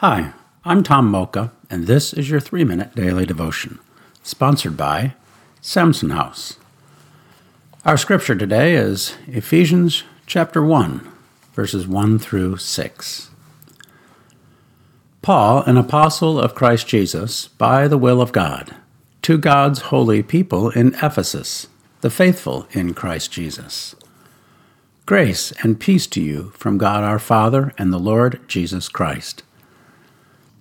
Hi, I'm Tom Mocha, and this is your 3-minute daily devotion, sponsored by Samson House. Our scripture today is Ephesians chapter 1, verses 1 through 6. Paul, an apostle of Christ Jesus, by the will of God, to God's holy people in Ephesus, the faithful in Christ Jesus. Grace and peace to you from God our Father and the Lord Jesus Christ.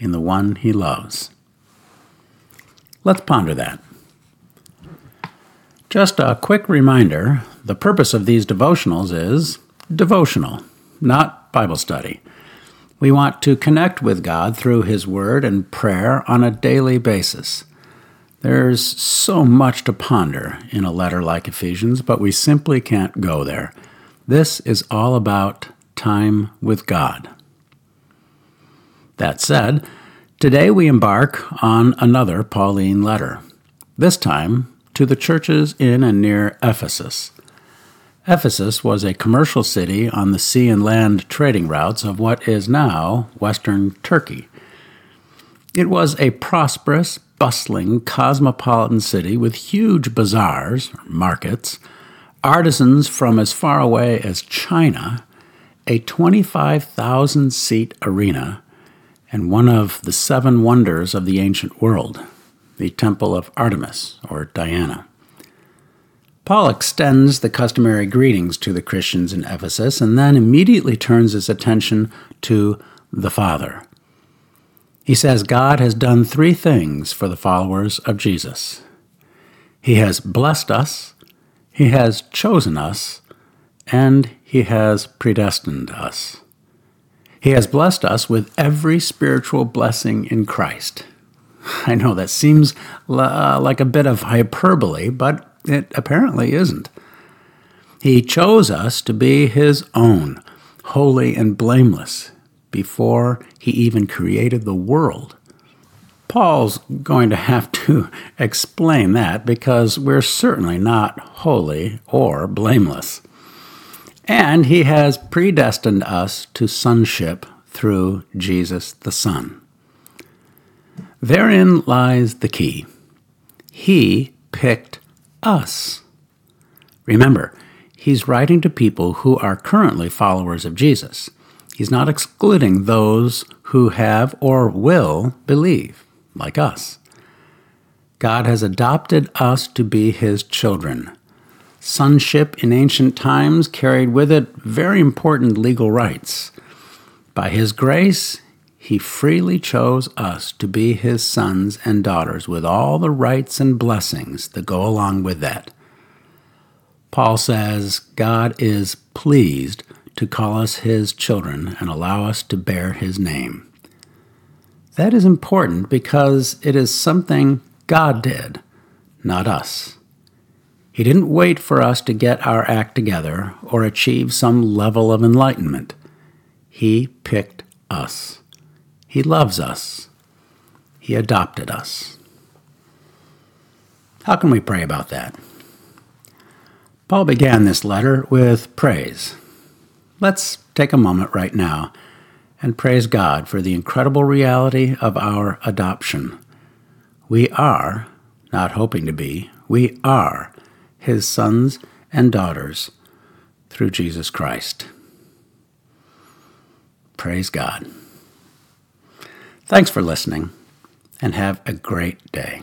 in the one he loves. Let's ponder that. Just a quick reminder, the purpose of these devotionals is devotional, not Bible study. We want to connect with God through his word and prayer on a daily basis. There's so much to ponder in a letter like Ephesians, but we simply can't go there. This is all about time with God. That said, today we embark on another Pauline letter, this time to the churches in and near Ephesus. Ephesus was a commercial city on the sea and land trading routes of what is now western Turkey. It was a prosperous, bustling, cosmopolitan city with huge bazaars, or markets, artisans from as far away as China, a 25,000-seat arena, and one of the seven wonders of the ancient world, the temple of Artemis, or Diana. Paul extends the customary greetings to the Christians in Ephesus and then immediately turns his attention to the Father. He says God has done three things for the followers of Jesus. He has blessed us, he has chosen us, and he has predestined us. He has blessed us with every spiritual blessing in Christ. I know that seems like a bit of hyperbole, but it apparently isn't. He chose us to be his own, holy and blameless, before he even created the world. Paul's going to have to explain that because we're certainly not holy or blameless. And he has predestined us to sonship through Jesus the Son. Therein lies the key. He picked us. Remember, he's writing to people who are currently followers of Jesus. He's not excluding those who have or will believe, like us. God has adopted us to be his children. Sonship in ancient times carried with it very important legal rights. By his grace, he freely chose us to be his sons and daughters with all the rights and blessings that go along with that. Paul says God is pleased to call us his children and allow us to bear his name. That is important because it is something God did, not us. He didn't wait for us to get our act together or achieve some level of enlightenment. He picked us. He loves us. He adopted us. How can we pray about that? Paul began this letter with praise. Let's take a moment right now and praise God for the incredible reality of our adoption. We are, not hoping to be, we are his sons and daughters through Jesus Christ. Praise God. Thanks for listening, and have a great day.